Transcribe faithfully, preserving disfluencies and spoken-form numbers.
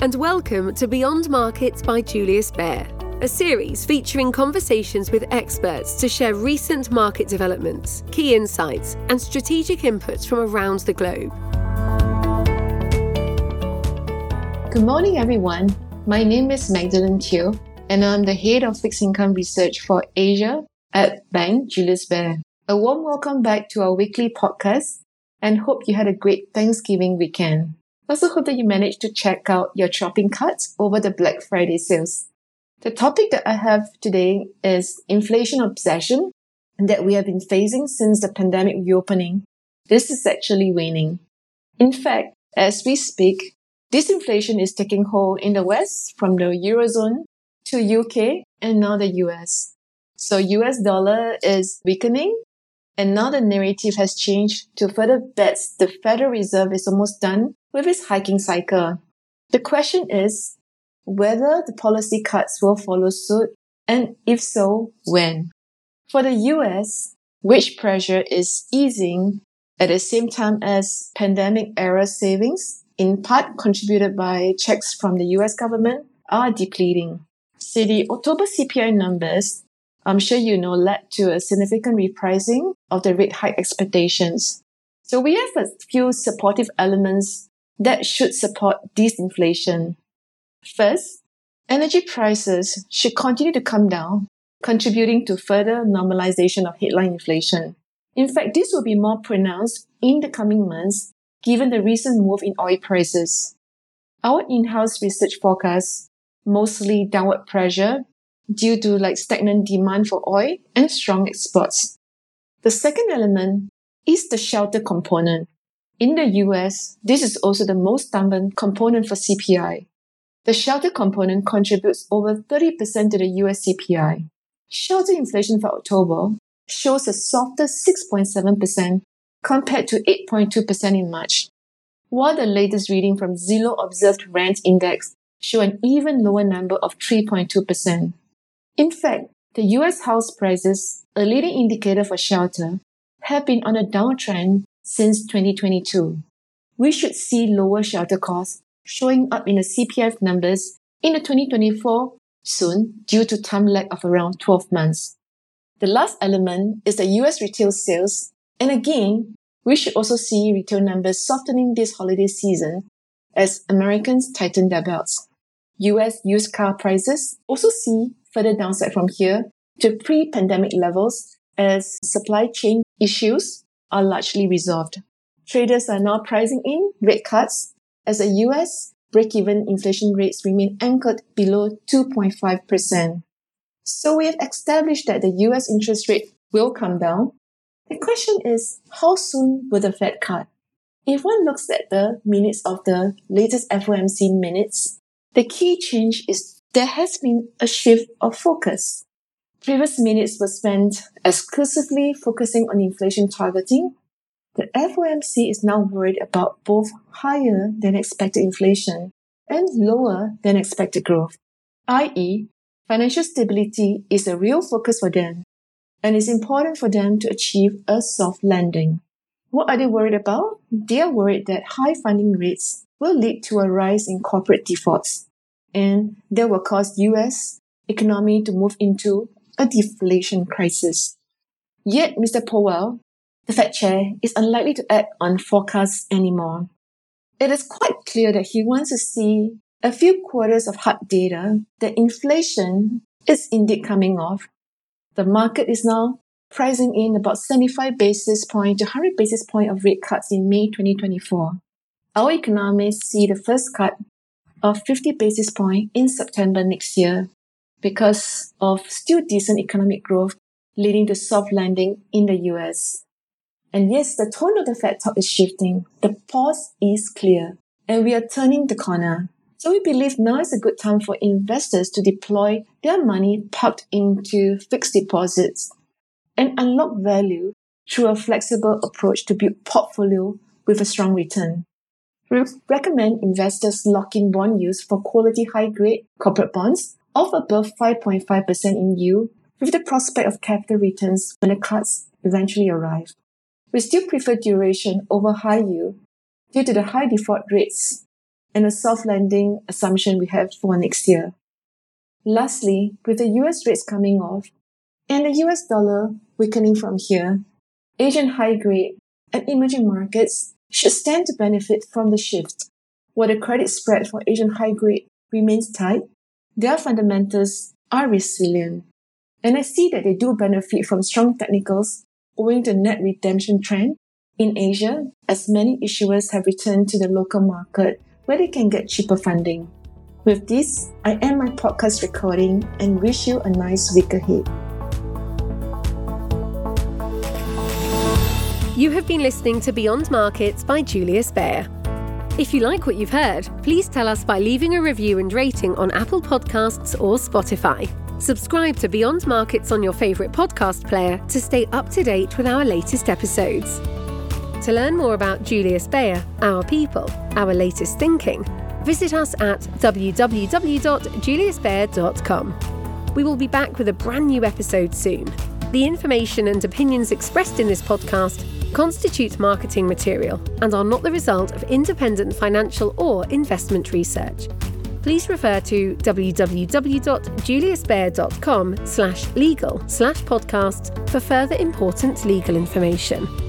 and welcome to Beyond Markets by Julius Baer, a series featuring conversations with experts to share recent market developments, key insights, and strategic inputs from around the globe. Good morning, everyone. My name is Magdalene Teo, and I'm the Head of Fixed Income Research for Asia at Bank Julius Baer. A warm welcome back to our weekly podcast, and hope you had a great Thanksgiving weekend. Also hope that you managed to check out your shopping carts over the Black Friday sales. The topic that I have today is inflation obsession that we have been facing since the pandemic reopening. This is actually waning. In fact, as we speak, disinflation is taking hold in the West from the Eurozone to U K and now the U S. So U S dollar is weakening. And now the narrative has changed to further bets the Federal Reserve is almost done with its hiking cycle. The question is whether the policy cuts will follow suit, and if so, when. For the U S, wage pressure is easing at the same time as pandemic-era savings, in part contributed by checks from the U S government, are depleting. So the October C P I numbers, I'm sure you know, led to a significant repricing of the rate hike expectations. So we have a few supportive elements that should support disinflation. First, energy prices should continue to come down, contributing to further normalization of headline inflation. In fact, this will be more pronounced in the coming months, given the recent move in oil prices. Our in-house research forecasts mostly downward pressure, due to like stagnant demand for oil and strong exports. The second element is the shelter component. In the U S, this is also the most stubborn component for C P I. The shelter component contributes over thirty percent to the U S C P I. Shelter inflation for October shows a softer six point seven percent compared to eight point two percent in March, while the latest reading from Zillow Observed Rent Index show an even lower number of three point two percent. In fact, the U S house prices, a leading indicator for shelter, have been on a downtrend since twenty twenty-two. We should see lower shelter costs showing up in the C P I numbers in the twenty twenty-four soon due to time lag of around twelve months. The last element is the U S retail sales, and again, we should also see retail numbers softening this holiday season as Americans tighten their belts. U S used car prices also see further downside from here to pre-pandemic levels as supply chain issues are largely resolved. Traders are now pricing in rate cuts as the U S break-even inflation rates remain anchored below two point five percent. So we have established that the U S interest rate will come down. The question is, how soon will the Fed cut? If one looks at the minutes of the latest F O M C minutes, the key change is there has been a shift of focus. Previous minutes were spent exclusively focusing on inflation targeting. The F O M C is now worried about both higher than expected inflation and lower than expected growth, that is, financial stability is a real focus for them, and it's important for them to achieve a soft landing. What are they worried about? They are worried that high funding rates will lead to a rise in corporate defaults, and that will cause U S economy to move into a deflation crisis. Yet, Mister Powell, the Fed chair, is unlikely to act on forecasts anymore. It is quite clear that he wants to see a few quarters of hard data that inflation is indeed coming off. The market is now pricing in about seventy-five basis point to one hundred basis point of rate cuts in May twenty twenty-four. Our economists see the first cut of fifty basis point in September next year because of still decent economic growth leading to soft landing in the U S. And yes, the tone of the Fed talk is shifting. The pause is clear, and we are turning the corner. So we believe now is a good time for investors to deploy their money parked into fixed deposits and unlock value through a flexible approach to build portfolio with a strong return. We recommend investors lock in bond yields for quality high-grade corporate bonds of above five point five percent in yield with the prospect of capital returns when the cuts eventually arrive. We still prefer duration over high yield due to the high default rates and a soft landing assumption we have for next year. Lastly, with the U S rates coming off and the U S dollar weakening from here, Asian high grade and emerging markets should stand to benefit from the shift. While the credit spread for Asian high grade remains tight, their fundamentals are resilient. And I see that they do benefit from strong technicals owing to net redemption trend in Asia, as many issuers have returned to the local market where they can get cheaper funding. With this, I end my podcast recording and wish you a nice week ahead. You have been listening to Beyond Markets by Julius Baer. If you like what you've heard, please tell us by leaving a review and rating on Apple Podcasts or Spotify. Subscribe to Beyond Markets on your favourite podcast player to stay up to date with our latest episodes. To learn more about Julius Baer, our people, our latest thinking, visit us at w w w dot julius baer dot com. We will be back with a brand new episode soon. The information and opinions expressed in this podcast constitute marketing material and are not the result of independent financial or investment research. Please refer to w w w dot julius baer dot com slash legal slash podcast for further important legal information.